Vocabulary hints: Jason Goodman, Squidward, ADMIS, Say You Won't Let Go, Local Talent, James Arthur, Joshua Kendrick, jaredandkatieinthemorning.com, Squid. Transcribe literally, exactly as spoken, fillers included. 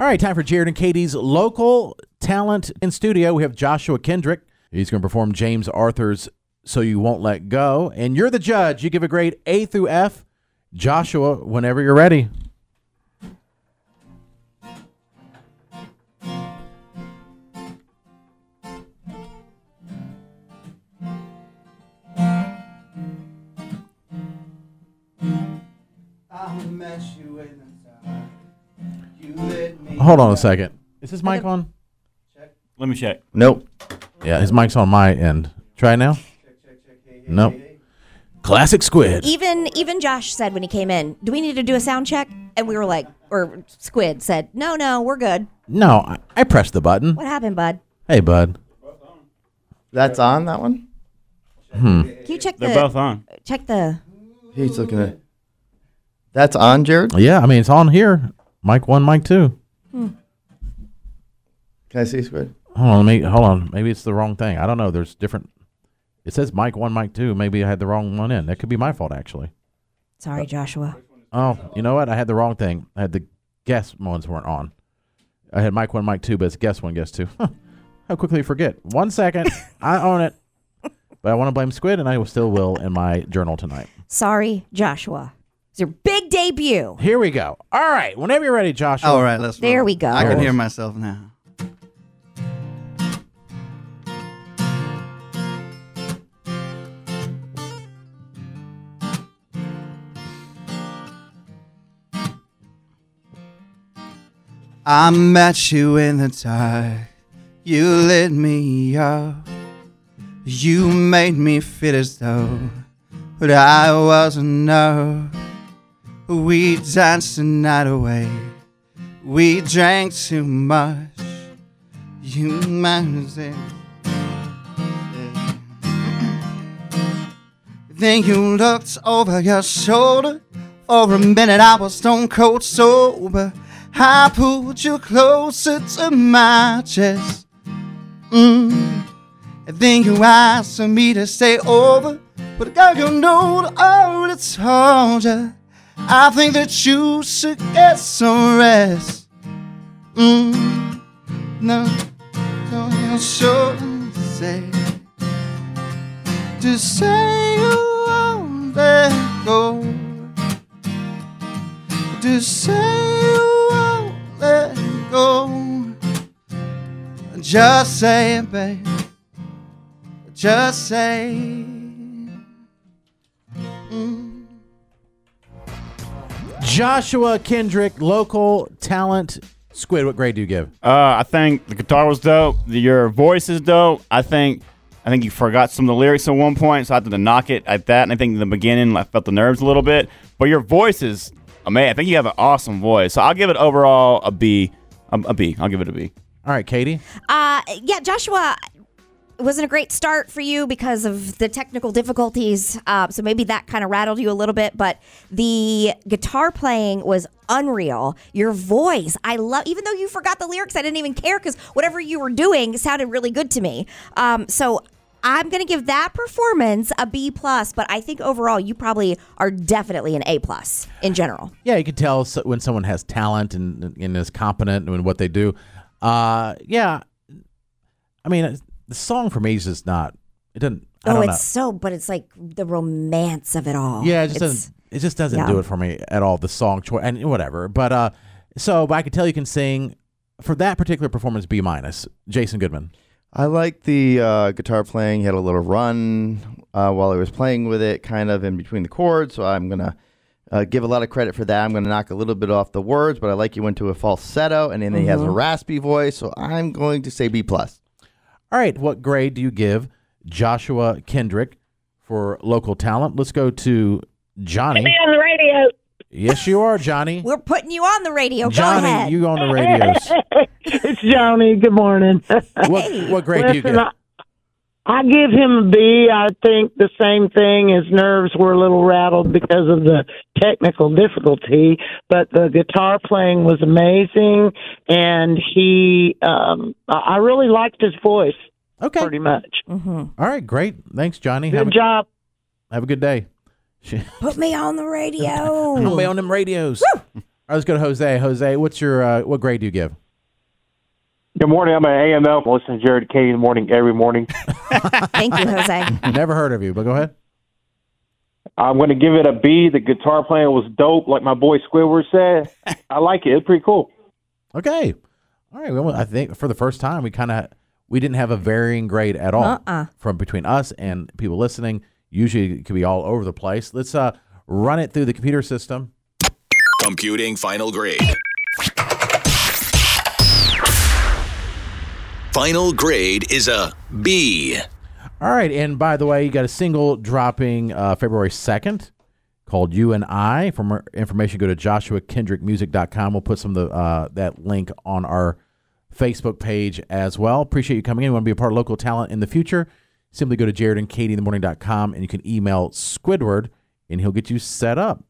All right, time for Jared and Katie's local talent in studio. We have Joshua Kendrick. He's going to perform James Arthur's Say You Won't Let Go. And you're the judge. You give a grade A through F. Joshua, whenever you're ready. Hold on a second. Is his mic on? Check. Let me check. Nope. Yeah, his mic's on my end. Try now. Check, check, check. Hey, hey, nope. Hey, hey. Classic Squid. Even even Josh said when he came in, do we need to do a sound check? And we were like, or Squid said, no, no, we're good. No, I, I pressed the button. What happened, bud? Hey, bud. That's on, that one? Hmm. Can you check They're the... They're both on. Check the... He's looking at... That's on, Jared? Yeah, I mean, it's on here. Mic one, mic two. Hmm. Can I see Squid? Hold on, me, hold on. Maybe it's the wrong thing. I don't know. There's different. It says mic one, mic two. Maybe I had the wrong one in. That could be my fault, actually. Sorry, Joshua. Oh, you know what? I had the wrong thing. I had the guest ones weren't on. I had mic one, mic two, but it's guest one, guest two. Huh. How quickly you forget. One second. I own it. But I want to blame Squid, and I still will in my journal tonight. Sorry, Joshua. Your big debut. Here we go. All right. Whenever you're ready, Joshua. All right. Let's. There roll. We go. I can hear myself now. I met you in the dark. You lit me up. You made me feel as though, but I wasn't enough. We danced the night away. We drank too much. You might say, yeah. Then you looked over your shoulder. For a minute I was stone cold sober. I pulled you closer to my chest. mm. Then you asked me to stay over. But girl, you know that I already told you I think that you should get some rest. Mm. No, no, you shouldn't say. Just say you won't let go. Just say you won't let go. Just say it, babe. Just say mm. Joshua Kendrick, local talent. Squid, what grade do you give? Uh, I think the guitar was dope. Your voice is dope. I think I think you forgot some of the lyrics at one point, so I had to knock it at that. And I think in the beginning, I felt the nerves a little bit. But your voice is amazing. I think you have an awesome voice. So I'll give it overall a B. A, a B. I'll give it a B. All right, Katie? Uh, yeah, Joshua... It wasn't a great start for you because of the technical difficulties, uh, so maybe that kind of rattled you a little bit, but the guitar playing was unreal. Your voice, I love, even though you forgot the lyrics, I didn't even care because whatever you were doing sounded really good to me. Um, so I'm going to give that performance a B plus, but I think overall you probably are definitely an A plus in general. Yeah, you can tell when someone has talent and, and is competent in what they do. Uh, yeah, I mean... It's, the song for me is just not, it doesn't, I don't know. Oh, it's so, but it's like the romance of it all. Yeah, it just it's, doesn't, it just doesn't yeah. do it for me at all, the song choice, and whatever. But, uh, so, but I can tell you can sing, for that particular performance, B minus. Jason Goodman. I like the uh, guitar playing. He had a little run uh, while he was playing with it, kind of in between the chords, so I'm going to uh, give a lot of credit for that. I'm going to knock a little bit off the words, but I like he went to a falsetto, and then mm-hmm. he has a raspy voice, so I'm going to say B plus. All right, what grade do you give Joshua Kendrick for local talent? Let's go to Johnny. Put me on the radio. Yes, you are, Johnny. We're putting you on the radio. Johnny, go ahead. You on the radios. It's Johnny. Good morning. What, what grade Listen, do you give? I, I give him a B. I think the same thing. His nerves were a little rattled because of the technical difficulty, but the guitar playing was amazing, and he, um, I really liked his voice. Okay. Pretty much. Mm-hmm. All right, great. Thanks, Johnny. Good have a, job. Have a good day. Put me on the radio. Put me on them radios. Woo! I was going to Jose. Jose, what's your uh, what grade do you give? Good morning. I'm an A M L. I listen to Jared and Katie in the morning every morning. Thank you, Jose. Never heard of you, but go ahead. I'm going to give it a B. The guitar playing was dope, like my boy Squidward said. I like it. It's pretty cool. Okay. All right. Well, I think for the first time, we kind of we didn't have a varying grade at all uh-uh. from between us and people listening. Usually it could be all over the place. Let's uh, run it through the computer system. Computing final grade. Final grade is a B. All right, and by the way, you got a single dropping uh, February second called You and I. For more information, go to joshua kendrick music dot com. We'll put some of the, uh, that link on our Facebook page as well. Appreciate you coming in. Want to be a part of local talent in the future? Simply go to jared and katie in the morning dot com, and you can email Squidward, and he'll get you set up.